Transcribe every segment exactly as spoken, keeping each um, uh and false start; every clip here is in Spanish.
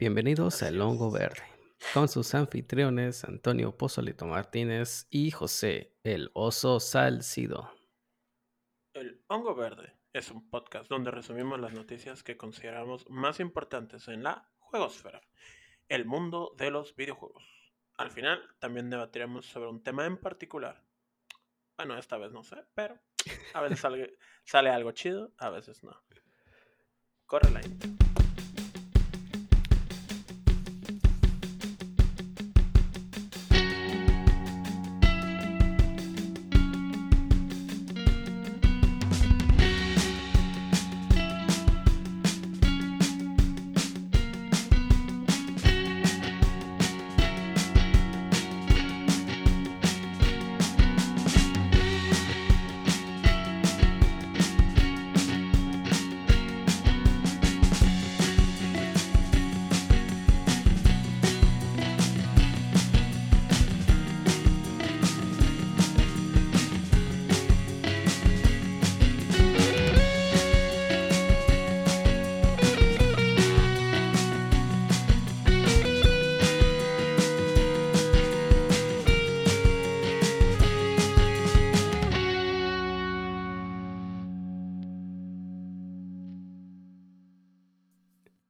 Bienvenidos al Hongo Verde, con sus anfitriones Antonio Pozolito Martínez y José el Oso Salcido. El Hongo Verde es un podcast donde resumimos las noticias que consideramos más importantes en la juegosfera, el mundo de los videojuegos. Al final también debatiremos sobre un tema en particular. Bueno, esta vez no sé, pero a veces sale, sale algo chido, a veces no. Corre la intro.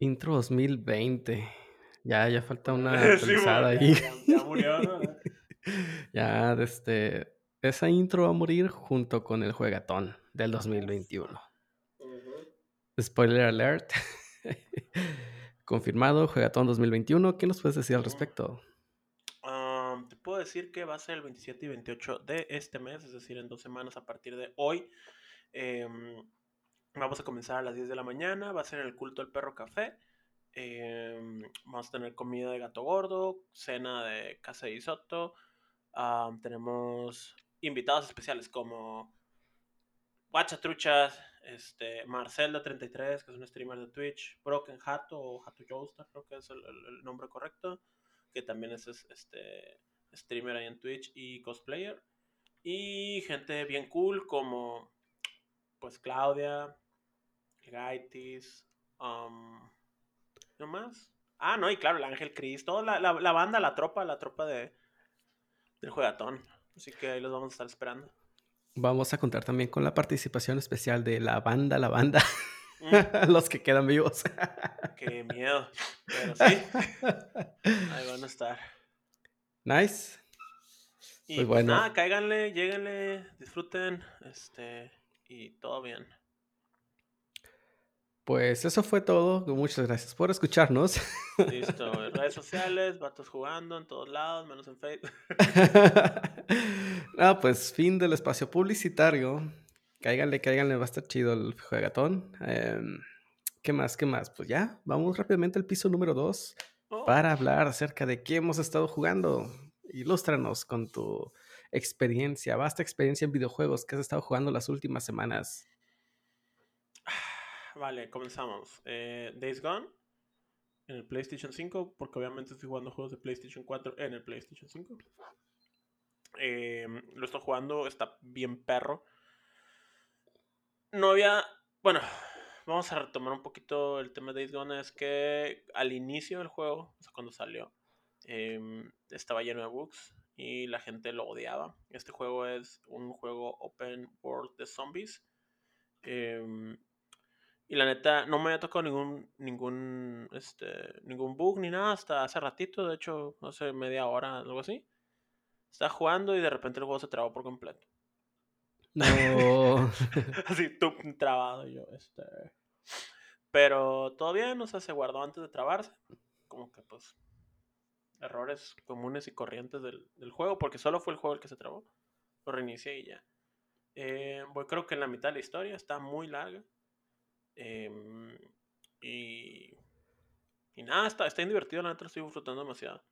Intro dos mil veinte. Ya, ya falta una actualizada sí, bueno, ahí. Ya, ya murió, ¿no? Ya, este... Esa intro va a morir junto con el Juegatón del dos mil veintiuno. Uh-huh. Spoiler alert. Confirmado, Juegatón dos mil veintiuno. ¿Qué nos puedes decir al respecto? Uh, te puedo decir que va a ser el veintisiete y veintiocho de este mes. Es decir, en dos semanas a partir de hoy. Eh... Vamos a comenzar a las diez de la mañana, va a ser el culto al perro café, eh, vamos a tener comida de gato gordo, cena de casa de Isoto, um, tenemos invitados especiales como Guachatruchas, este, Marcela treinta y tres, que es un streamer de Twitch, Broken Hato o Hato Joestar, creo que es el, el nombre correcto, que también es este streamer ahí en Twitch y cosplayer, y gente bien cool como... Pues Claudia, Gaitis, um, ¿no más? Ah, no, y claro, el Ángel Cris, toda la, la, la banda, la tropa, la tropa de del Juegatón. Así que ahí los vamos a estar esperando. Vamos a contar también con la participación especial de la banda, la banda. Mm. Los que quedan vivos. Qué miedo. Pero sí, ahí van a estar. Nice. Y pues bueno. Nada, cáiganle, lléguenle, disfruten, este... Y todo bien. Pues eso fue todo. Muchas gracias por escucharnos. Listo. Redes sociales, vatos jugando en todos lados, menos en Facebook. No, pues fin del espacio publicitario. Cáiganle, cáiganle. Va a estar chido el Juegatón. Eh, ¿Qué más? ¿Qué más? Pues ya, vamos rápidamente al piso número dos oh. para hablar acerca de qué hemos estado jugando. Ilústranos con tu... experiencia, vasta experiencia en videojuegos que has estado jugando las últimas semanas. Vale, comenzamos. Eh, Days Gone en el PlayStation cinco, porque obviamente estoy jugando juegos de PlayStation cuatro en el PlayStation cinco. Eh, lo estoy jugando, está bien perro. No había... Bueno, vamos a retomar un poquito el tema de Days Gone. Es que al inicio del juego, o sea, cuando salió, eh, estaba lleno de bugs. Y la gente lo odiaba. Este juego es un juego open world de zombies. Eh, y la neta, no me había tocado ningún, ningún, este, ningún bug ni nada hasta hace ratito. De hecho, no sé, media hora, algo así. Estaba jugando y de repente el juego se trabó por completo. No. Así, tú, trabado yo. Este. Pero todo bien, o sea, se guardó antes de trabarse. Como que pues... errores comunes y corrientes del, del juego, porque solo fue el juego el que se trabó. Lo reinicié y ya. Eh, voy creo que en la mitad de la historia, está muy larga. Eh, y, y nada, está, está divertido, la neta lo estoy disfrutando demasiado.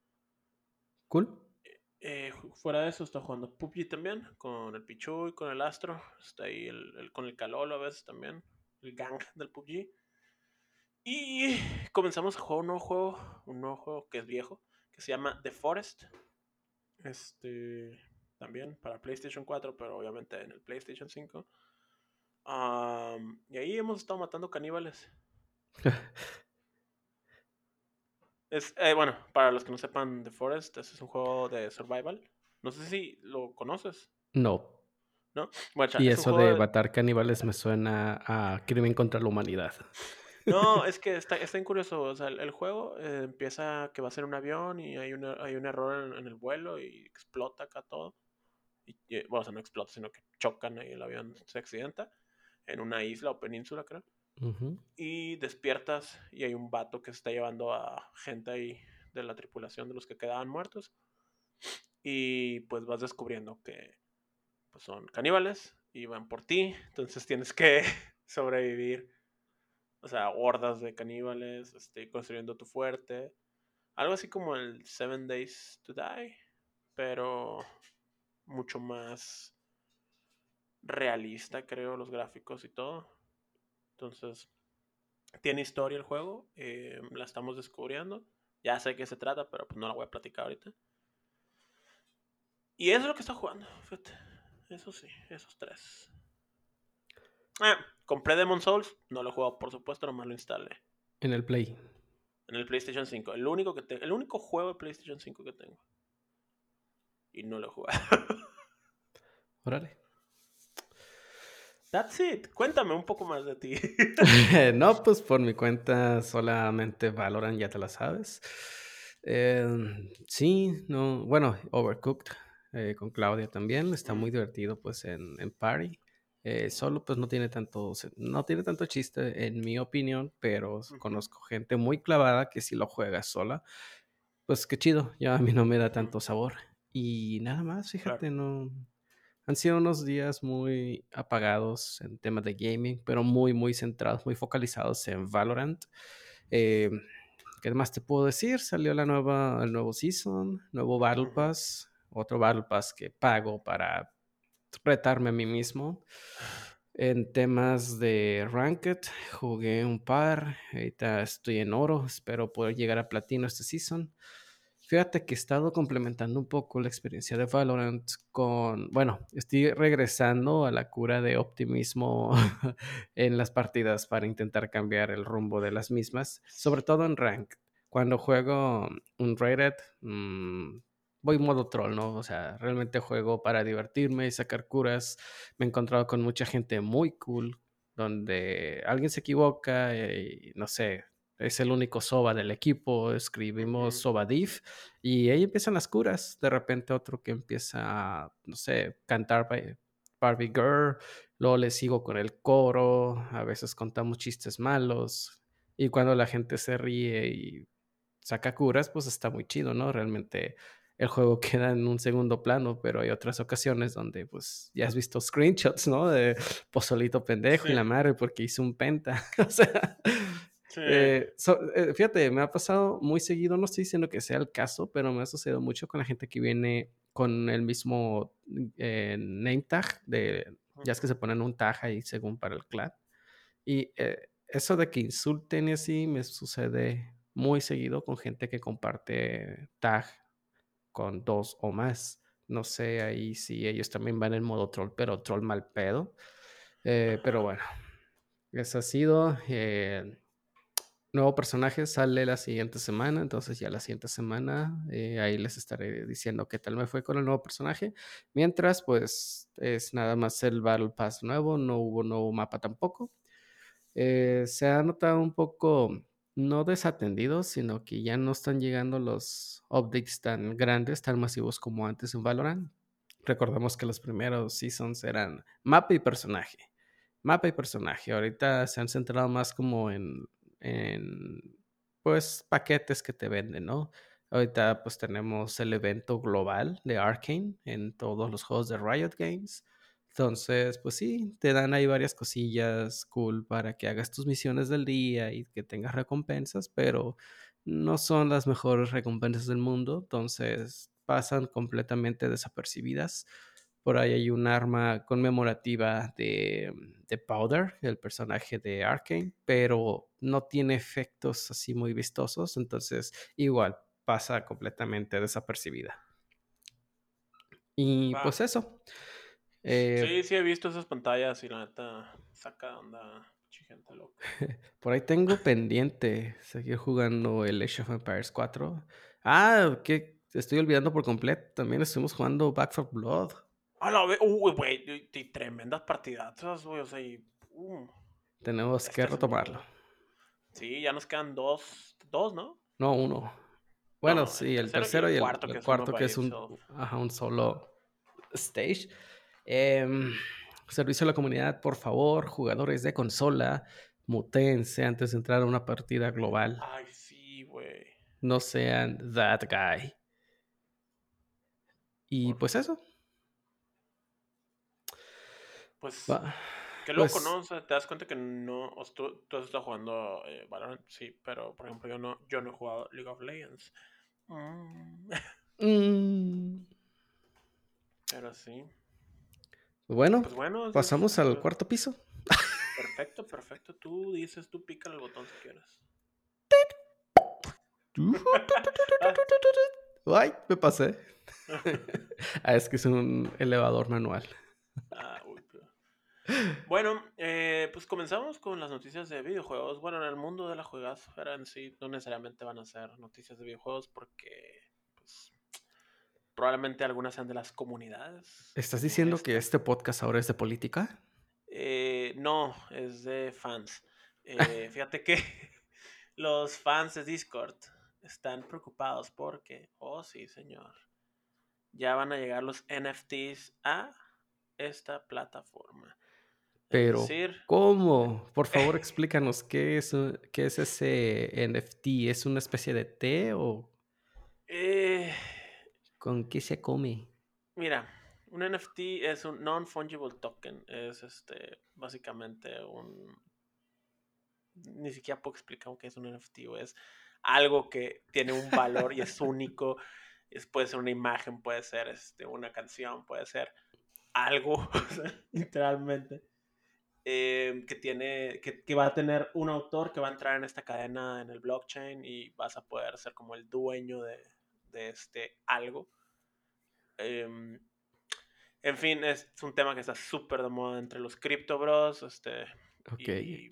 Cool. Eh, eh, fuera de eso, estoy jugando P U B G también, con el Pichu y con el Astro. Está ahí el, el, con el Calolo a veces también, el gang del P U B G. Y comenzamos a jugar un nuevo juego, un nuevo juego que es viejo. Se llama The Forest. Este. También para PlayStation cuatro, pero obviamente en el PlayStation cinco. Um, y ahí hemos estado matando caníbales. Es, eh, bueno, para los que no sepan, The Forest es un juego de survival. No sé si lo conoces. No. ¿No? Bueno, y es eso de matar de... caníbales me suena a crimen contra la humanidad. No, es que está, está incurioso. O sea, el, el juego eh, empieza que vas en un avión y hay, una, hay un error en, en el vuelo y explota acá todo. Y, y, bueno, o sea, no explota, sino que chocan y el avión se accidenta en una isla o península, creo. Uh-huh. Y despiertas y hay un vato que se está llevando a gente ahí de la tripulación de los que quedaban muertos. Y pues vas descubriendo que pues, son caníbales y van por ti. Entonces tienes que sobrevivir. O sea, hordas de caníbales, este, construyendo tu fuerte. Algo así como el Seven Days to Die, pero mucho más realista, creo, los gráficos y todo. Entonces, tiene historia el juego, eh, la estamos descubriendo. Ya sé de qué se trata, pero pues no la voy a platicar ahorita. Y eso es lo que está jugando, fíjate. Eso sí, esos tres. Ah, compré Demon's Souls, no lo he jugado, por supuesto, nomás lo instalé. En el Play. En el PlayStation cinco, el único que te- el único juego de PlayStation cinco que tengo. Y no lo he jugado. Órale. That's it. Cuéntame un poco más de ti. No, pues por mi cuenta solamente Valorant, ya te la sabes. Eh, sí, no, bueno, Overcooked eh, con Claudia también. Está muy divertido pues en, en Party. Eh, solo pues no tiene tanto no tiene tanto chiste en mi opinión, pero uh-huh. Conozco gente muy clavada que si lo juega sola, pues qué chido, ya a mí no me da tanto sabor. Y nada más, fíjate, claro. No han sido unos días muy apagados en temas de gaming, pero muy muy centrados, muy focalizados en Valorant. Eh, ¿qué más te puedo decir? Salió la nueva el nuevo season, nuevo Battle Pass, otro Battle Pass que pago para retarme a mí mismo. En temas de Ranked, jugué un par. Ahorita estoy en oro. Espero poder llegar a platino este season. Fíjate que he estado complementando un poco la experiencia de Valorant con... Bueno, estoy regresando a la cura de optimismo en las partidas para intentar cambiar el rumbo de las mismas. Sobre todo en Ranked. Cuando juego un Rated... Mmm, voy modo troll, ¿no? O sea, realmente juego para divertirme y sacar curas. Me he encontrado con mucha gente muy cool, donde alguien se equivoca y, no sé, es el único soba del equipo, escribimos soba diff y ahí empiezan las curas. De repente otro que empieza a, no sé, cantar Barbie Girl, luego le sigo con el coro, a veces contamos chistes malos y cuando la gente se ríe y saca curas, pues está muy chido, ¿no? Realmente... El juego queda en un segundo plano, pero hay otras ocasiones donde, pues, ya has visto screenshots, ¿no? De Pozolito pendejo sí. Y la madre porque hizo un penta. O sea, sí. eh, so, eh, fíjate, me ha pasado muy seguido, no estoy diciendo que sea el caso, pero me ha sucedido mucho con la gente que viene con el mismo eh, name tag, de, ya es que se ponen un tag ahí según para el clan. Y eh, eso de que insulten y así me sucede muy seguido con gente que comparte tag con dos o más. No sé ahí si sí, ellos también van en modo troll, pero troll mal pedo. Eh, pero bueno, eso ha sido. Eh, nuevo personaje sale la siguiente semana, entonces ya la siguiente semana eh, ahí les estaré diciendo qué tal me fue con el nuevo personaje. Mientras, pues es nada más el Battle Pass nuevo, no hubo nuevo mapa tampoco. Eh, se ha notado un poco... No desatendidos, sino que ya no están llegando los updates tan grandes, tan masivos como antes en Valorant. Recordamos que los primeros seasons eran mapa y personaje. Mapa y personaje. Ahorita se han centrado más como en, en pues, paquetes que te venden, ¿no? Ahorita pues tenemos el evento global de Arcane en todos los juegos de Riot Games. Entonces, pues sí, te dan ahí varias cosillas cool para que hagas tus misiones del día y que tengas recompensas, pero no son las mejores recompensas del mundo, entonces pasan completamente desapercibidas. Por ahí hay un arma conmemorativa de, de Powder, el personaje de Arcane, pero no tiene efectos así muy vistosos, entonces igual pasa completamente desapercibida. Y wow. Pues eso. Eh, sí, sí he visto esas pantallas y la neta saca onda. gente loca. Por ahí tengo pendiente seguir jugando el Age of Empires cuatro. Ah, que estoy olvidando por completo. También estuvimos jugando Back four Blood. A la vez, uy, güey, y tremendas partidazas, güey, o sea, y... Uh, tenemos este que retomarlo. Sí, ya nos quedan dos, dos, ¿no? No, uno. Bueno, no, sí, el tercero, el tercero y el cuarto, el, el cuarto que es un, so. ajá, un solo stage. Eh, servicio a la comunidad, por favor, jugadores de consola, mutense antes de entrar a una partida global. Ay, sí, güey. No sean that guy. Y por pues eso. Pues, bah, qué loco, pues, ¿no? O sea, te das cuenta que no... O sea, tú, tú has estado jugando eh, Valorant, sí, pero, por ejemplo, yo no, yo no he jugado League of Legends. Mm. Mm. Pero sí. Bueno, pues bueno pasamos sí, al sí. cuarto piso. Perfecto, perfecto. Tú dices, tú pícale el botón si quieres. Ay, me pasé. Ah, es que es un elevador manual. Ah, uy. Bueno, eh, pues comenzamos con las noticias de videojuegos. Bueno, en el mundo de la juegasfera en sí no necesariamente van a ser noticias de videojuegos porque pues, probablemente algunas sean de las comunidades. ¿Estás diciendo este. que este podcast ahora es de política? Eh, no, es de fans. Eh, fíjate que los fans de Discord están preocupados porque, oh sí señor, ya van a llegar los N F Ts a esta plataforma. Pero, decir, ¿cómo? Por favor, explícanos, ¿qué es, qué es ese N F T? ¿Es una especie de té o...? Eh, ¿Con qué se come? Mira, un N F T es un non-fungible token. Es, este, básicamente un... Ni siquiera puedo explicar qué es un N F T. Es algo que tiene un valor y es único. Es, puede ser una imagen, puede ser este, una canción, puede ser algo, literalmente. Eh, que tiene que, que va a tener un autor que va a entrar en esta cadena en el blockchain y vas a poder ser como el dueño de, de este algo. Eh, en fin, es, es un tema que está súper de moda entre los cripto bros. Este, okay. y, y,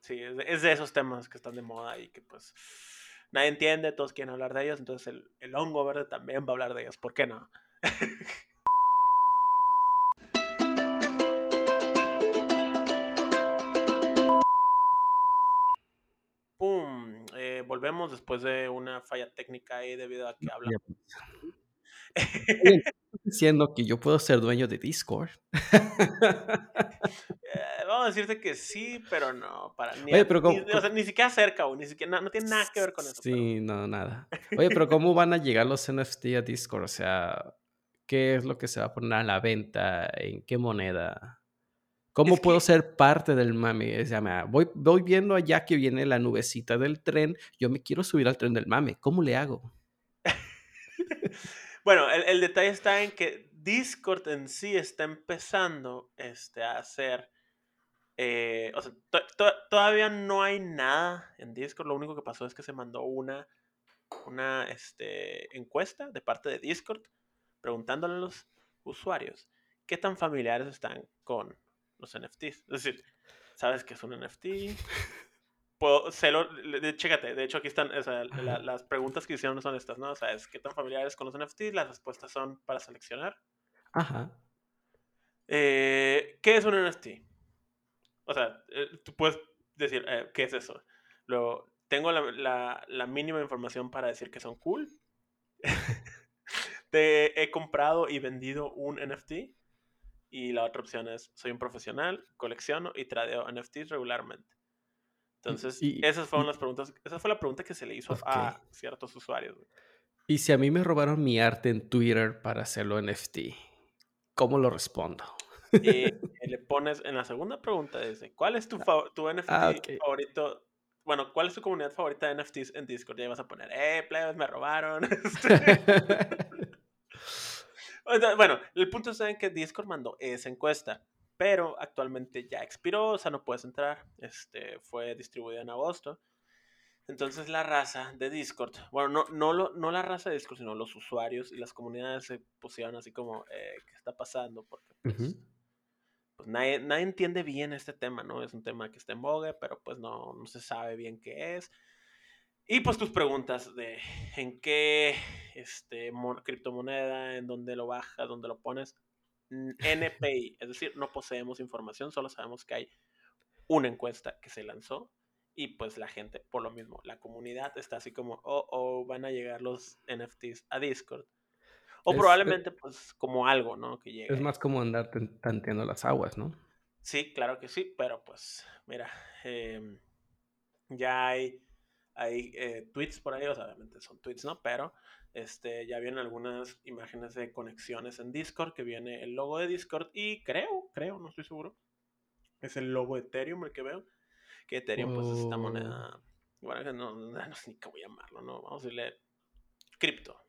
sí, es de, es de esos temas que están de moda y que pues nadie entiende, todos quieren hablar de ellos. Entonces el, el hongo verde también va a hablar de ellos. ¿Por qué no? ¡Pum! Eh, volvemos después de una falla técnica ahí debido a que hablamos. ¿Estás diciendo que yo puedo ser dueño de Discord? eh, vamos a decirte que sí, pero no. Para, ni, Oye, pero como, ni, o sea, ni siquiera cerca, o, ni siquiera, no, no tiene nada que ver con eso. Sí, pero... no, nada. Oye, pero ¿cómo van a llegar los N F T a Discord? O sea, ¿qué es lo que se va a poner a la venta? ¿En qué moneda? ¿Cómo es puedo que... ser parte del mame? O sea, voy, voy viendo allá que viene la nubecita del tren. Yo me quiero subir al tren del mame. ¿Cómo le hago? Bueno, el, el detalle está en que Discord en sí está empezando este, a hacer... Eh, o sea, to, to, todavía no hay nada en Discord. Lo único que pasó es que se mandó una, una este, encuesta de parte de Discord preguntándole a los usuarios qué tan familiares están con... los N F Ts, es decir, ¿sabes qué es un N F T? Puedo, se lo, de, chécate, de hecho aquí están, o sea, la, las preguntas que hicieron son estas, ¿no? O sea, ¿qué tan familiares con los N F Ts? Las respuestas son para seleccionar. Ajá. Eh, ¿Qué es un N F T? O sea, eh, tú puedes decir, eh, ¿qué es eso? Luego, tengo la, la, la mínima información para decir que son cool. Te he comprado y vendido un N F T. Y la otra opción es, soy un profesional, colecciono y tradeo N F Ts regularmente. Entonces, y, esas fueron las preguntas. Esa fue la pregunta que se le hizo okay. a ciertos usuarios. Y si a mí me robaron mi arte en Twitter para hacerlo N F T, ¿cómo lo respondo? Eh, le pones en la segunda pregunta, dice, ¿cuál es tu, fav- tu N F T ah, okay. favorito? Bueno, ¿cuál es tu comunidad favorita de N F Ts en Discord? Y ahí vas a poner, eh, plebes, me robaron. Bueno, el punto es en que Discord mandó esa encuesta, pero actualmente ya expiró, o sea, no puedes entrar. Este, fue distribuida en agosto. Entonces la raza de Discord, bueno, no, no, lo, no la raza de Discord, sino los usuarios y las comunidades se pusieron así como, eh, ¿qué está pasando? Porque pues, uh-huh. pues nadie, nadie entiende bien este tema, ¿no? Es un tema que está en boga, pero pues no, no se sabe bien qué es. Y pues tus preguntas de en qué este, mon, criptomoneda, en dónde lo bajas, dónde lo pones. N P I, es decir, no poseemos información, solo sabemos que hay una encuesta que se lanzó y pues la gente, por lo mismo, la comunidad está así como, oh, oh, van a llegar los N F Ts a Discord. O es, probablemente, pues, como algo, ¿no? Que llegue. Es más como andar tanteando las aguas, ¿no? Sí, claro que sí, pero pues, mira, eh, ya hay... Hay eh, tweets por ahí, o sea, obviamente son tweets, ¿no? Pero este, ya vienen algunas imágenes de conexiones en Discord, que viene el logo de Discord y creo, creo, no estoy seguro, es el logo de Ethereum el que veo, que Ethereum oh. pues es esta moneda, bueno, no, no, no sé ni cómo llamarlo, ¿no? Vamos a decirle cripto.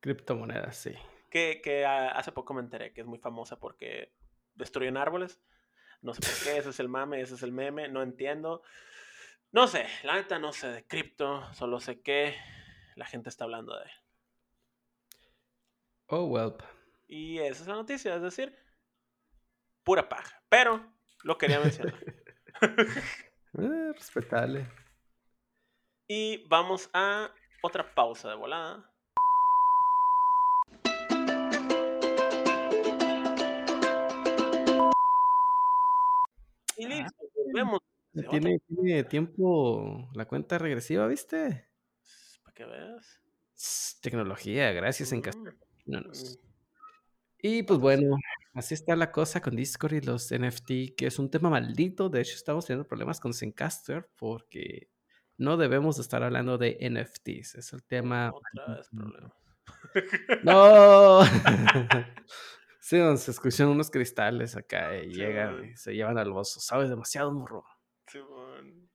Criptomonedas, sí. Que, que a, hace poco me enteré que es muy famosa porque destruyen árboles, no sé por qué, ese es el mame, ese es el meme, no entiendo. No sé, la neta no sé de cripto, solo sé que la gente está hablando de él. Oh, well. Y esa es la noticia, es decir, pura paja. Pero lo quería mencionar. eh, respetable. Y vamos a otra pausa de volada. Y listo, volvemos. ¿Tiene, tiene tiempo la cuenta regresiva, ¿viste? Para que veas. Tecnología, gracias, mm. Zencaster. No, no. Y pues bueno, así está la cosa con Discord y los N F T, que es un tema maldito. De hecho, estamos teniendo problemas con Zencaster porque no debemos estar hablando de N F Ts. Es el tema... Otra vez problema. ¡No! Sí, se escuchan unos cristales acá y sí, llegan man. Y se llevan al bozo. Sabes demasiado, morro. Sí, man.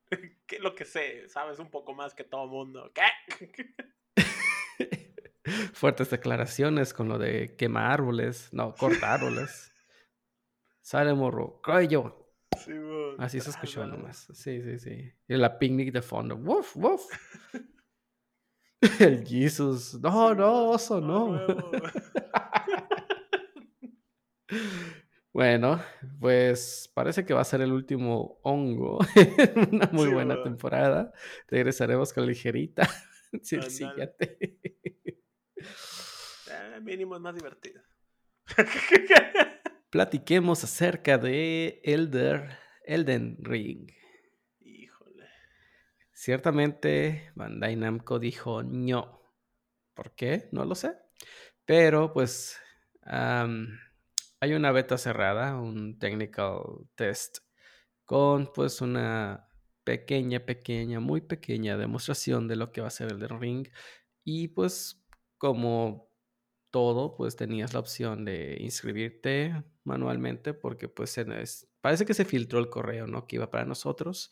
Que lo que sé, sabes un poco más que todo mundo. ¿Qué? Fuertes declaraciones con lo de quema árboles. No, corta árboles. Sale, morro. Coyo. Sí, man. Así se escuchó ah, nomás. Sí, sí, sí. Y la picnic de fondo. Woof, woof. El Jesus. No, sí, no, oso, no. no. Bueno, pues parece que va a ser el último hongo. Una muy sí, buena bro. temporada. Regresaremos con ligerita. Sí, el siguiente. Eh, mínimo es más divertido. Platiquemos acerca de Elder, Elden Ring. Híjole. Ciertamente Bandai Namco dijo no. ¿Por qué? No lo sé. Pero pues... Um, hay una beta cerrada, un technical test, con pues una pequeña, pequeña, muy pequeña demostración de lo que va a ser Elden Ring. Y pues como todo, pues tenías la opción de inscribirte manualmente porque pues se nos... parece que se filtró el correo, ¿no? Que iba para nosotros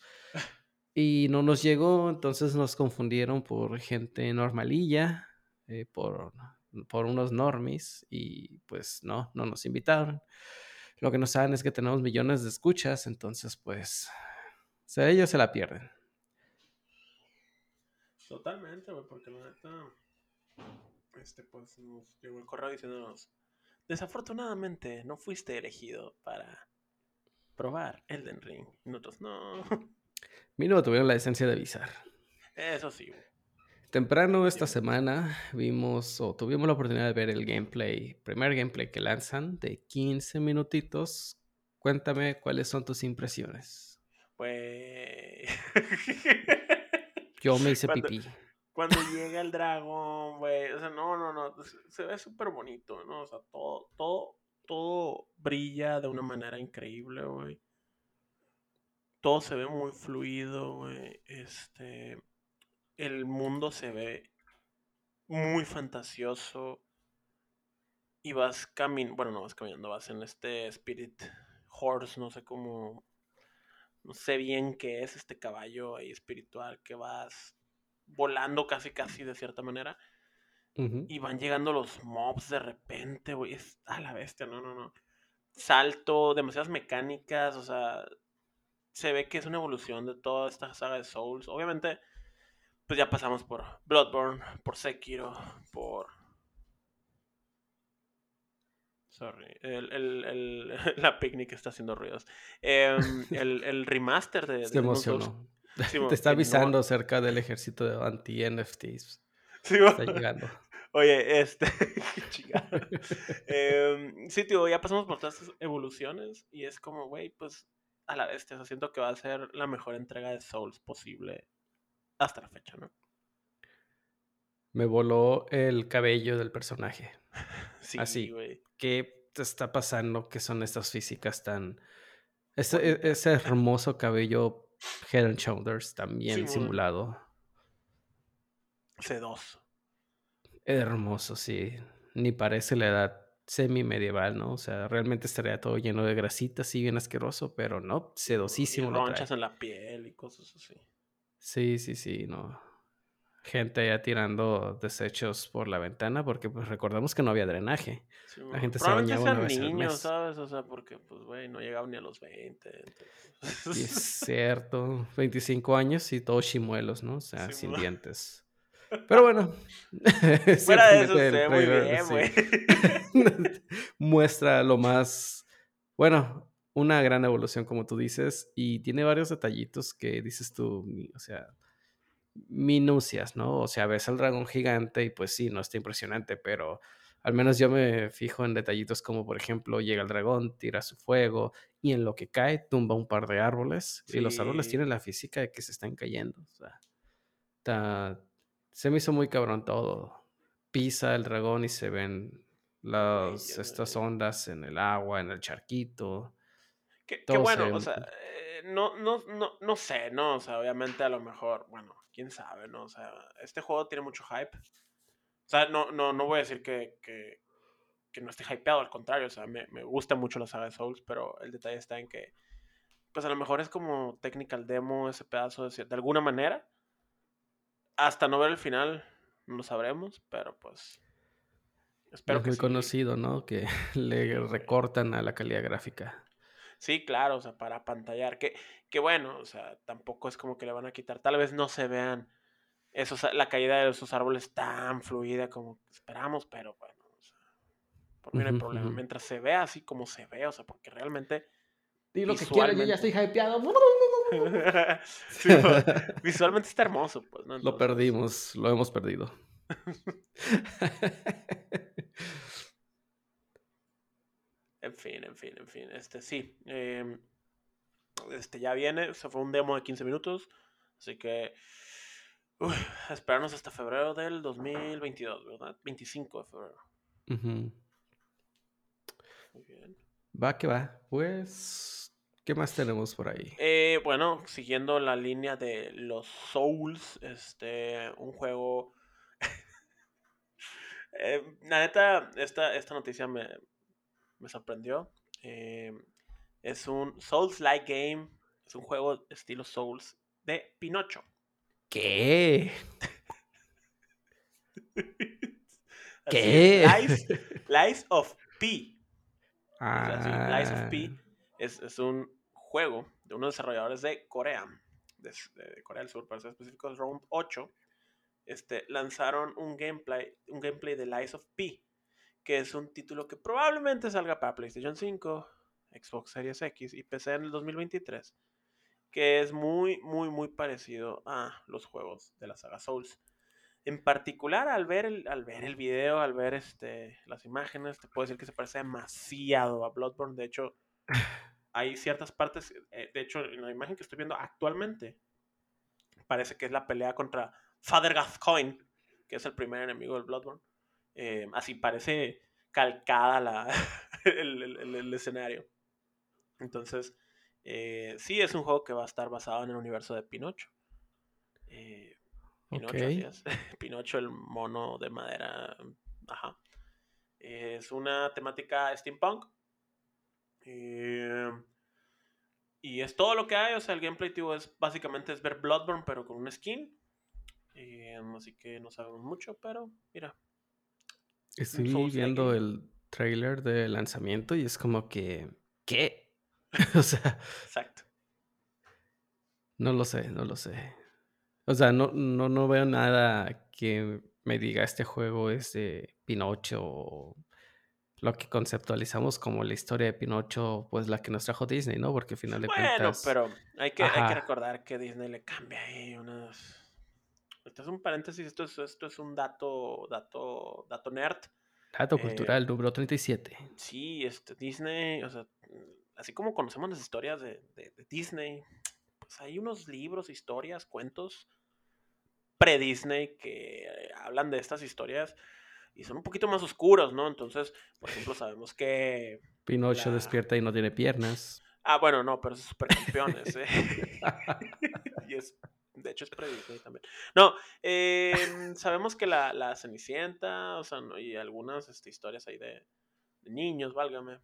y no nos llegó, entonces nos confundieron por gente normalilla, eh, por... por unos normies y pues no, no nos invitaron. Lo que no saben es que tenemos millones de escuchas, entonces pues se, ellos se la pierden. Totalmente, güey, porque la neta este pues nos llegó el correo diciéndonos desafortunadamente no fuiste elegido para probar Elden Ring. Nosotros no. Mínimo tuvieron la decencia de avisar. Eso sí, güey. Temprano esta semana vimos o tuvimos la oportunidad de ver el gameplay, primer gameplay que lanzan de quince minutitos. Cuéntame cuáles son tus impresiones. Pues... Yo me hice cuando, pipí. Cuando llega el dragón, güey, o sea, no, no, no, se ve súper bonito, ¿no? O sea, todo, todo, todo brilla de una manera increíble, güey. Todo se ve muy fluido, güey, este... El mundo se ve muy fantasioso y vas caminando, bueno, no vas caminando, vas en este Spirit Horse, no sé cómo, no sé bien qué es este caballo ahí espiritual que vas volando casi casi de cierta manera. Uh-huh. Y van llegando los mobs de repente, güey, es a la bestia, no, no, no. Salto, demasiadas mecánicas, o sea, se ve que es una evolución de toda esta saga de Souls, obviamente... Pues ya pasamos por Bloodborne, por Sekiro, por... Sorry. El, el, el, la picnic está haciendo ruidos. Eh, el, el remaster de... Se emocionó. Sí, te está avisando no... acerca del ejército de anti-N F Ts. Sí, está llegando. Oye, este... eh, sí, tío, ya pasamos por todas estas evoluciones y es como, güey, pues a la bestia. O sea, siento que va a ser la mejor entrega de Souls posible hasta la fecha, ¿no? Me voló el cabello del personaje. Sí, así, güey. ¿Qué te está pasando? ¿Qué son estas físicas tan... Ese, ese hermoso cabello... Head and Shoulders, también sí, simulado. Sedoso. Hermoso, sí. Ni parece la edad semi-medieval, ¿no? O sea, realmente estaría todo lleno de grasita, sí, bien asqueroso, pero no, sedosísimo. Y ronchas en la piel y cosas así. Sí, sí, sí, no. Gente ya tirando desechos por la ventana porque pues recordamos que no había drenaje. Sí, la gente se bañaba una vez al mes, ¿sabes? O sea, porque pues güey, no llegaba ni a los veinte. Entonces... Sí, es cierto. veinticinco años y todos chimuelos, ¿no? O sea, sí, sin bueno. dientes. Pero bueno. Fuera de eso, usted, muy bien, güey. Sí. Muestra lo más... Bueno, una gran evolución, como tú dices, y tiene varios detallitos que dices tú, o sea... minucias, ¿no? O sea, ves al dragón gigante y pues sí, no está impresionante, pero al menos yo me fijo en detallitos como, por ejemplo, llega el dragón, tira su fuego y en lo que cae tumba un par de árboles, sí. Y los árboles tienen la física de que se están cayendo, o sea, ta... se me hizo muy cabrón todo. Pisa el dragón y se ven las, sí, estas me... ondas en el agua, en el charquito. Qué, qué bueno, se... o sea, eh, no, no, no, no sé, ¿no? O sea, obviamente a lo mejor, bueno, quién sabe, ¿no? O sea, este juego tiene mucho hype. O sea, no, no, no voy a decir que, que, que no esté hypeado, al contrario. O sea, me, me gusta mucho la saga de Souls, pero el detalle está en que, pues a lo mejor es como technical demo, ese pedazo, de, de alguna manera. Hasta no ver el final, no lo sabremos, pero pues... Espero es que muy sí. conocido, ¿no? Que le recortan a la calidad gráfica. Sí, claro, o sea, para pantallar, que, que bueno, o sea, tampoco es como que le van a quitar, tal vez no se vean esos, la caída de esos árboles tan fluida como esperamos, pero bueno, o sea, por mí no hay problema, mientras se vea así como se ve, o sea, porque realmente y lo visualmente... que quiero, yo ya estoy hypeado. Sí, pues, visualmente está hermoso, pues, ¿no? Entonces, lo perdimos, lo hemos perdido. En fin, en fin, en fin. Este, sí. Eh, este ya viene. O sea, fue un demo de quince minutos. Así que... Uy, esperarnos hasta febrero del dos mil veintidós, ¿verdad? veinticinco de febrero. Uh-huh. Muy bien. Va que va. Pues... ¿Qué más tenemos por ahí? Eh, bueno, siguiendo la línea de los Souls. Este... Un juego... eh, la neta, esta, esta noticia me... Me sorprendió. Eh, es un Souls-like game. Es un juego estilo Souls de Pinocho. ¿Qué? ¿Qué? Lies, Lies of P. Ah. O sea, Lies of P es, es un juego de unos desarrolladores de Corea. De, de Corea del Sur, para ser específicos, Round ocho. Este, lanzaron un gameplay, un gameplay de Lies of P, que es un título que probablemente salga para PlayStation cinco, Xbox Series X y P C en el dos mil veintitrés, que es muy, muy, muy parecido a los juegos de la saga Souls. En particular, al ver el, al ver el video, al ver este, las imágenes, te puedo decir que se parece demasiado a Bloodborne. De hecho, hay ciertas partes, de hecho, en la imagen que estoy viendo actualmente, parece que es la pelea contra Father Gascoigne, que es el primer enemigo del Bloodborne. Eh, así parece calcada la, el, el, el escenario. Entonces, eh, sí es un juego que va a estar basado en el universo de Pinocho. Eh, Pinocho, okay. Así es. Pinocho, el mono de madera. Ajá. Eh, es una temática steampunk. Eh, y es todo lo que hay. O sea, el gameplay, tío, es básicamente es ver Bloodborne, pero con un skin. Eh, así que no sabemos mucho, pero mira. Estoy Souls viendo like. El trailer de lanzamiento y es como que... ¿Qué? O sea... Exacto. No lo sé, no lo sé. O sea, no, no, no veo nada que me diga este juego es de Pinocho o lo que conceptualizamos como la historia de Pinocho, pues la que nos trajo Disney, ¿no? Porque al final de bueno, cuentas... Bueno, pero hay que, hay que recordar que Disney le cambia ahí unas... Esto es un paréntesis, esto es, esto es un dato, dato, dato nerd. Dato eh, cultural, número treinta y siete. Sí, este, Disney, o sea, así como conocemos las historias de, de, de Disney, pues hay unos libros, historias, cuentos pre-Disney que hablan de estas historias y son un poquito más oscuros, ¿no? Entonces, por ejemplo, sabemos que... Pinocho la... despierta y no tiene piernas. Ah, bueno, no, pero es Supercampeones, ¿eh? Y es... De hecho es pre-Disney también. No, eh, sabemos que la, la Cenicienta, o sea, no, y algunas este, historias ahí de, de niños, válgame.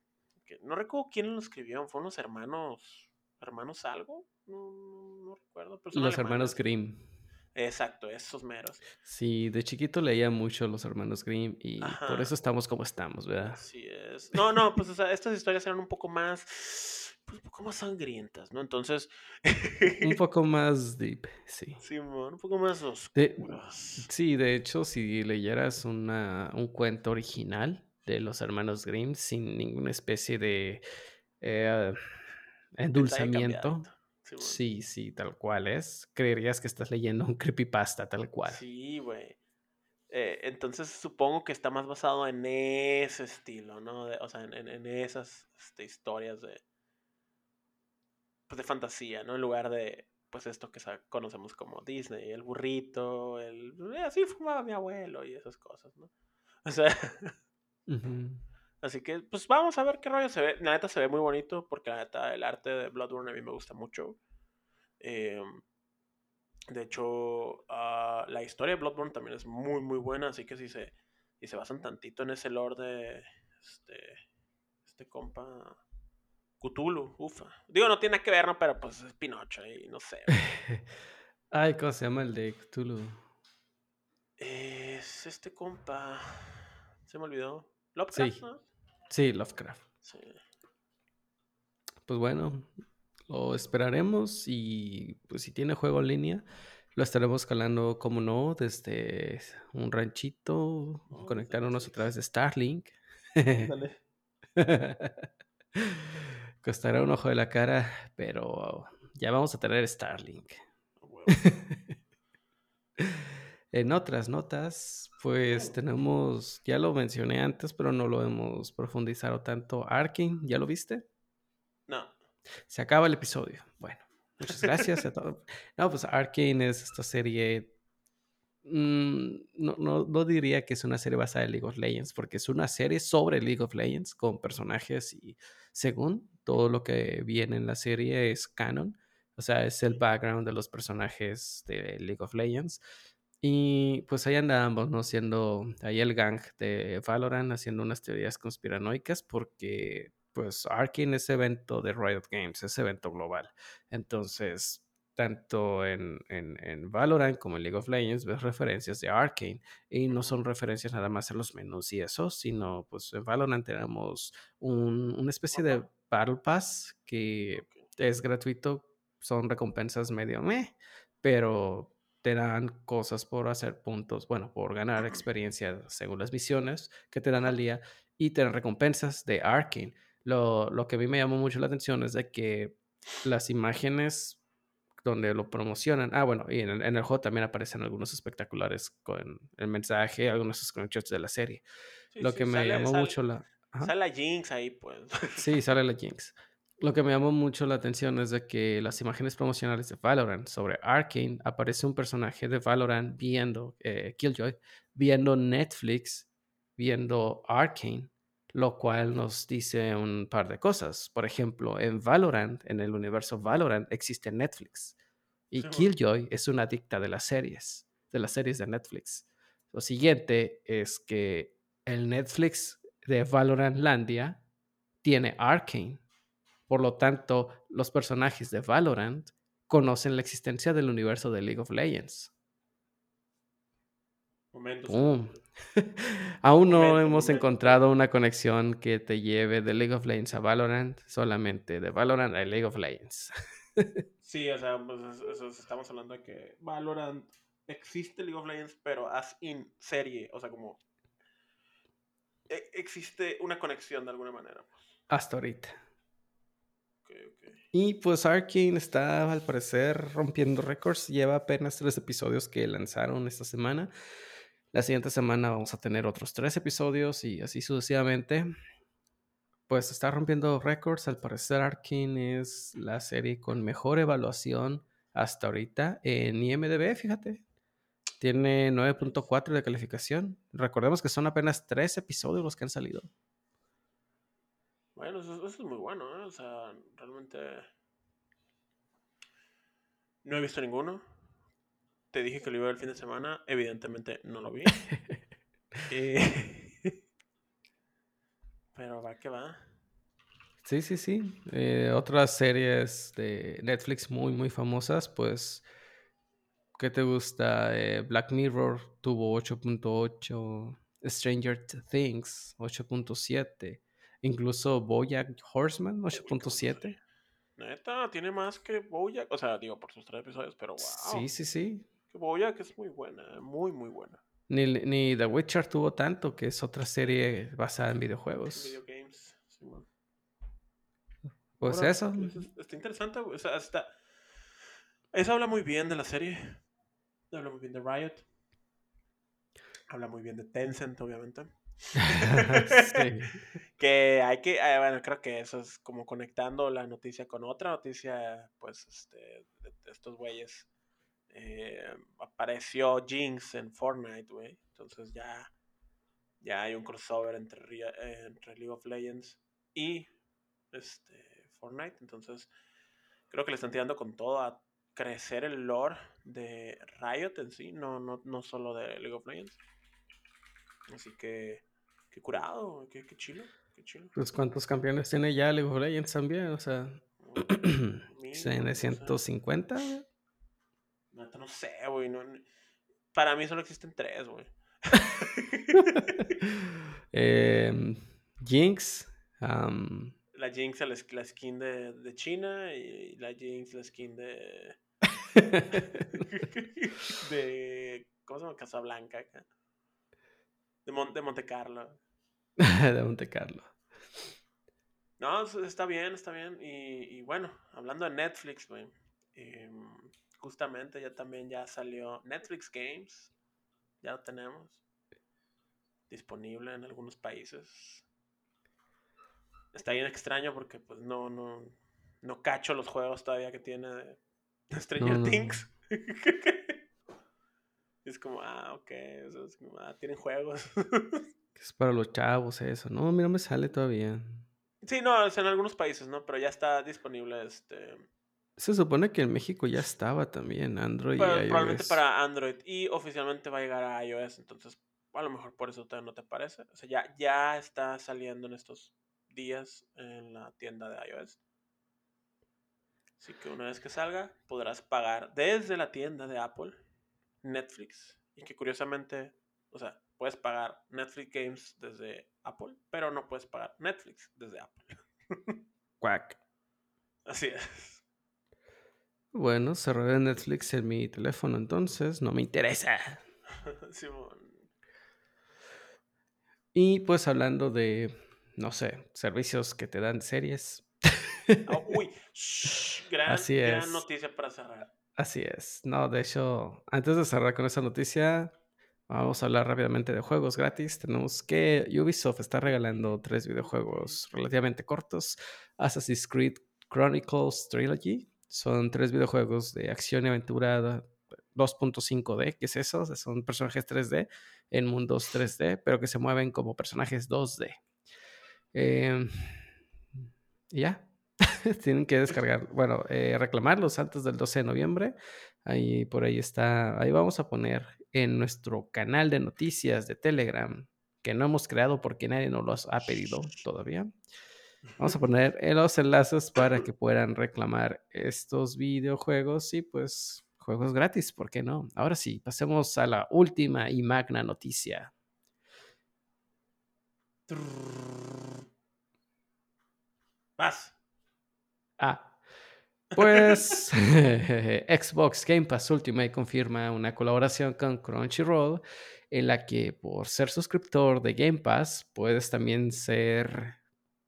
Que no recuerdo quién lo escribió, fueron los hermanos, hermanos algo, no, no, no recuerdo. Pero los alemanes. Hermanos Grimm. Exacto, esos meros. Sí, de chiquito leía mucho los hermanos Grimm y Ajá. por eso estamos como estamos, ¿verdad? Así es. No, no, pues o sea, estas historias eran un poco más... Pues un poco más sangrientas, ¿no? Entonces... un poco más deep, sí. Sí, un poco más oscuras. De, sí, de hecho, si leyeras una, un cuento original de los hermanos Grimm sin ninguna especie de eh, endulzamiento... Sí, bueno. sí, sí, tal cual es. Creerías que estás leyendo un creepypasta tal cual. Sí, güey. Eh, entonces supongo que está más basado en ese estilo, ¿no? De, o sea, en, en esas este, historias de... de fantasía, ¿no? En lugar de pues esto que conocemos como Disney, el burrito, el así fumaba mi abuelo y esas cosas, ¿no? O sea, uh-huh. Así que pues vamos a ver qué rollo se ve. La neta se ve muy bonito porque la neta el arte de Bloodborne a mí me gusta mucho. Eh, de hecho, uh, la historia de Bloodborne también es muy muy buena, así que si se si se basan tantito en ese lore de este este compa Cthulhu, ufa. Digo, no tiene que ver, ¿no? Pero pues es Pinocho y no sé. Ay, ¿cómo se llama el de Cthulhu? Es este compa... Se me olvidó. Lovecraft, sí. ¿no? Sí, Lovecraft. Sí. Pues bueno, lo esperaremos y pues si tiene juego en línea, lo estaremos calando, como no, desde un ranchito, oh, conectándonos sí. a través de Starlink. Dale. Costará un ojo de la cara, pero ya vamos a tener Starlink. Bueno. En otras notas, pues tenemos, ya lo mencioné antes, pero no lo hemos profundizado tanto. Arcane, ¿ya lo viste? No. Se acaba el episodio. Bueno, muchas gracias a todos. No, pues Arcane es esta serie, mmm, no, no, no diría que es una serie basada en League of Legends, porque es una serie sobre League of Legends con personajes y según... Todo lo que viene en la serie es canon. O sea, es el background de los personajes de League of Legends. Y pues ahí andábamos, ¿no? Siendo ahí el gang de Valorant haciendo unas teorías conspiranoicas porque, pues, Arcane es evento de Riot Games, es evento global. Entonces, tanto en, en, en Valorant como en League of Legends ves referencias de Arcane y no son referencias nada más a los menús y eso, sino, pues, en Valorant tenemos un, una especie de Battle Pass, que es gratuito, son recompensas medio meh, pero te dan cosas por hacer puntos, bueno, por ganar experiencia según las misiones que te dan al día, y te dan recompensas de Arcane. Lo, lo que a mí me llamó mucho la atención es de que las imágenes donde lo promocionan, ah, bueno, y en el, en el juego también aparecen algunos espectaculares con el mensaje, algunos screenshots de la serie. Sí, lo sí, que me sale, llamó sale. mucho la... Ajá. Sale la Jinx ahí, pues. Sí, sale la Jinx. Lo que me llamó mucho la atención es de que las imágenes promocionales de Valorant sobre Arcane aparece un personaje de Valorant viendo eh, Killjoy, viendo Netflix, viendo Arcane, lo cual nos dice un par de cosas. Por ejemplo, en Valorant, en el universo Valorant, existe Netflix. Y sí, Killjoy bueno. es una adicta de las series, de las series de Netflix. Lo siguiente es que el Netflix... de Valorantlandia tiene Arcane. Por lo tanto, los personajes de Valorant conocen la existencia del universo de League of Legends. Momentos. ¡Pum! Aún no momento, hemos momento. encontrado una conexión que te lleve de League of Legends a Valorant, solamente de Valorant a League of Legends. Sí, o sea, pues, estamos hablando de que Valorant existe League of Legends, pero as in serie, o sea, como existe una conexión de alguna manera. Hasta ahorita. Okay, okay. Y pues Arcane está al parecer rompiendo récords. Lleva apenas tres episodios que lanzaron esta semana. La siguiente semana vamos a tener otros tres episodios y así sucesivamente. Pues está rompiendo récords. Al parecer Arcane es la serie con mejor evaluación hasta ahorita en I M D B, fíjate. Tiene nueve punto cuatro de calificación. Recordemos que son apenas tres episodios los que han salido. Bueno, eso, eso es muy bueno, ¿eh? O sea, realmente no he visto ninguno. Te dije que lo iba a ver el fin de semana. Evidentemente no lo vi. eh... Pero va que va. Sí, sí, sí. Eh, otras series de Netflix muy, muy famosas, pues... ¿Qué te gusta? Eh, Black Mirror tuvo ocho punto ocho. Stranger Things, ocho punto siete. Incluso BoJack Horseman, ocho punto siete. Neta, tiene más que BoJack. O sea, digo, por sus tres episodios, pero wow. Sí, sí, sí. BoJack es muy buena, muy, muy buena. Ni, ni The Witcher tuvo tanto, que es otra serie basada en videojuegos. Video games, sí, bueno. Pues bueno, eso. Está interesante, o sea, está... Eso habla muy bien de la serie. Habla muy bien de Riot. Habla muy bien de Tencent, obviamente. Sí. Que hay que... Eh, bueno, creo que eso es como conectando la noticia con otra noticia. Pues, este... De, de estos güeyes. Eh, apareció Jinx en Fortnite, güey. Entonces ya... Ya hay un crossover entre, eh, entre League of Legends y... Este... Fortnite. Entonces... Creo que le están tirando con todo a... crecer el lore de Riot en sí, no, no, no solo de League of Legends. Así que, qué curado, qué, qué chilo, qué chilo. Pues cuántos campeones tiene ya League of Legends también, o sea, tiene ciento cincuenta. No, no sé, güey, no, para mí solo existen tres, güey. eh, Jinx, um... la Jinx, la, la skin de, de China, y la Jinx, la skin de... de... ¿Cómo se llama? Casablanca acá. De, Mon, de Monte Carlo. De Monte Carlo. No, está bien, está bien. Y, y bueno, hablando de Netflix, güey. Eh, justamente ya también ya salió Netflix Games. Ya lo tenemos. Disponible en algunos países. Está bien extraño porque pues no, no, no cacho los juegos todavía que tiene de Stranger no, no. Things. Es como, ah, ok, es como, ah, tienen juegos. Es para los chavos eso. No, mira, me sale todavía. Sí, no, es en algunos países, ¿no? Pero ya está disponible este... Se supone que en México ya estaba también Android pero, y iOS. Probablemente para Android y oficialmente va a llegar a iOS, entonces a lo mejor por eso todavía no te parece. O sea, ya, ya está saliendo en estos... días en la tienda de iOS. Así que una vez que salga, podrás pagar desde la tienda de Apple Netflix. Y que curiosamente, o sea, puedes pagar Netflix Games desde Apple, pero no puedes pagar Netflix desde Apple. Quack. Así es. Bueno, cerraré Netflix en mi teléfono entonces, no me interesa. Simón. Y pues hablando de... No sé, servicios que te dan series. Oh, uy, Shh, gran, Así es. gran noticia para cerrar. Así es. No, de hecho, antes de cerrar con esa noticia, vamos a hablar rápidamente de juegos gratis. Tenemos que Ubisoft está regalando tres videojuegos relativamente cortos. Assassin's Creed Chronicles Trilogy. Son tres videojuegos de acción y aventura dos punto cinco D. ¿Qué es eso? Son personajes tres D en mundos tres D, pero que se mueven como personajes dos D. Eh, ya tienen que descargar, bueno, eh, reclamarlos antes del doce de noviembre. Ahí por ahí está, ahí vamos a poner en nuestro canal de noticias de Telegram, que no hemos creado porque nadie nos los ha pedido todavía. Vamos a poner los enlaces para que puedan reclamar estos videojuegos y pues juegos gratis, ¿por qué no? Ahora sí, pasemos a la última y magna noticia. Más. Ah, pues Xbox Game Pass Ultimate confirma una colaboración con Crunchyroll en la que por ser suscriptor de Game Pass puedes también ser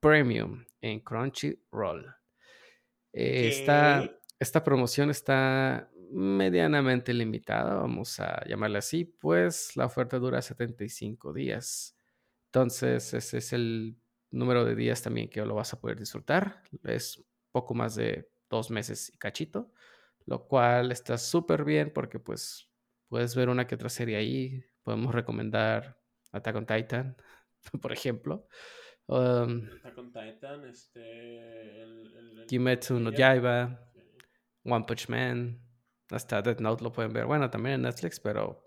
premium en Crunchyroll. Eh, esta, esta promoción está medianamente limitada, vamos a llamarla así, pues la oferta dura setenta y cinco días. Entonces ese es el número de días también que lo vas a poder disfrutar. Es poco más de dos meses y cachito, lo cual está súper bien porque pues puedes ver una que otra serie ahí. Podemos recomendar Attack on Titan, por ejemplo. Um, Attack on Titan, este... El, el, el, Kimetsu no Yaiba, One Punch Man, hasta Death Note lo pueden ver. Bueno, también en Netflix, pero...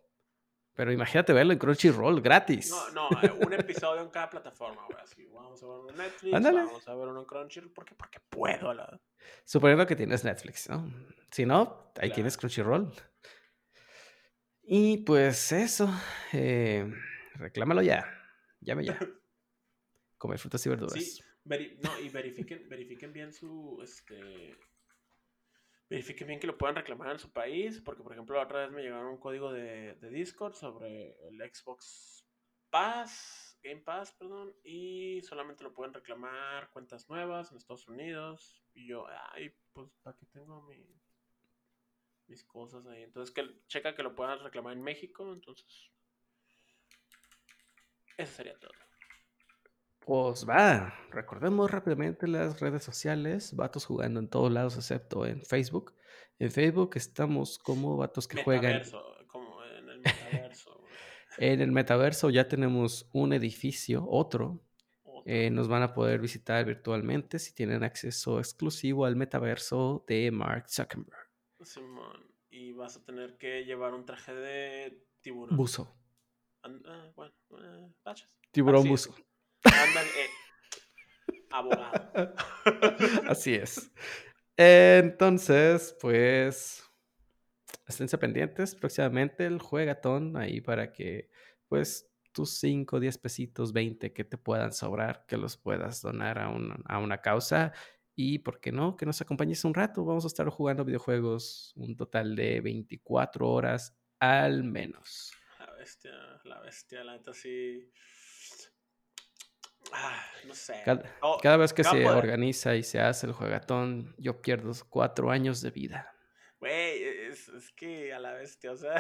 Pero imagínate verlo en Crunchyroll gratis. No, no, un episodio en cada plataforma, güey. Así, vamos a ver uno en Netflix, Andale. Vamos a ver uno en Crunchyroll. ¿Por qué? Porque puedo. La... Suponiendo que tienes Netflix, ¿no? Si no, ahí claro. Tienes Crunchyroll. Y pues eso. Eh, reclámalo ya. Llame ya. Comer frutas y verduras. Sí, veri- no, y verifiquen, verifiquen bien su... este. Verifiquen bien que lo puedan reclamar en su país, porque por ejemplo la otra vez me llegaron un código de, de Discord sobre el Xbox Pass, Game Pass, perdón, y solamente lo pueden reclamar cuentas nuevas en Estados Unidos, y yo, ay, pues aquí tengo mi, mis cosas ahí, entonces que checa que lo puedan reclamar en México, entonces eso sería todo. Pues va, recordemos rápidamente las redes sociales, Vatos Jugando en todos lados excepto en Facebook. En Facebook estamos como Vatos que metaverso, Juegan. Como en el metaverso. En el metaverso ya tenemos un edificio, otro. otro. Eh, nos van a poder visitar virtualmente si tienen acceso exclusivo al metaverso de Mark Zuckerberg. Simón, y vas a tener que llevar un traje de tiburón. Buzo. And, uh, bueno, uh, tiburón Así buzo. Es. Andan, eh, abogado. Así es. Entonces, pues esténse pendientes. Próximamente el juegatón ahí para que, pues, tus cinco, diez pesitos, veinte que te puedan sobrar, que los puedas donar a, un, a una causa. Y, ¿por qué no? Que nos acompañes un rato. Vamos a estar jugando videojuegos un total de veinticuatro horas al menos. La bestia, la bestia, la neta sí. Ah, no sé. Cada, oh, cada vez que se poder. organiza y se hace el juegatón, yo pierdo cuatro años de vida. Güey, es, es que a la bestia, o sea.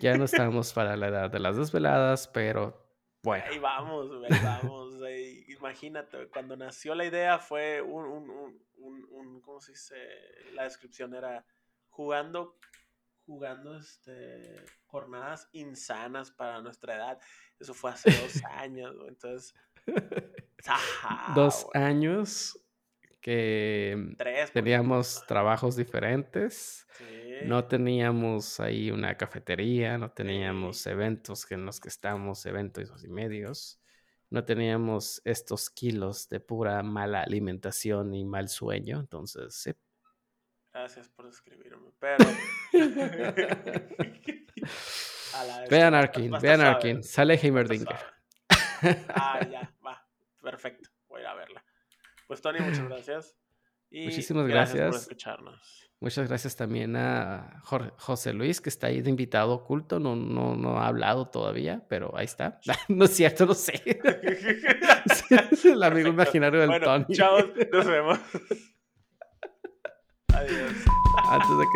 Ya no estamos para la edad de las desveladas, pero bueno. Ahí vamos, ahí vamos. Ahí, imagínate, cuando nació la idea fue un, un, un, un, un, ¿cómo se dice? La descripción era jugando, jugando este, jornadas insanas para nuestra edad. Eso fue hace dos años, ¿no? Entonces... Ajá, dos bueno. años que Tres, teníamos no. trabajos diferentes, sí. No teníamos ahí una cafetería, no teníamos sí. eventos en los que estamos, eventos y medios, no teníamos estos kilos de pura mala alimentación y mal sueño, entonces sí. Gracias por escribirme, pero... Vean Arcane, vean Arcane, sale Heimerdinger. Ah, ya, va, perfecto, voy a ir a verla. Pues Tony, muchas gracias. Y muchísimas gracias, gracias por escucharnos. Muchas gracias también a Jorge, José Luis, que está ahí de invitado oculto, no, no, no ha hablado todavía, pero ahí está. No es cierto, no sé. Es el amigo perfecto. Imaginario del bueno, Tony. Chao, nos vemos. Adiós. Antes de que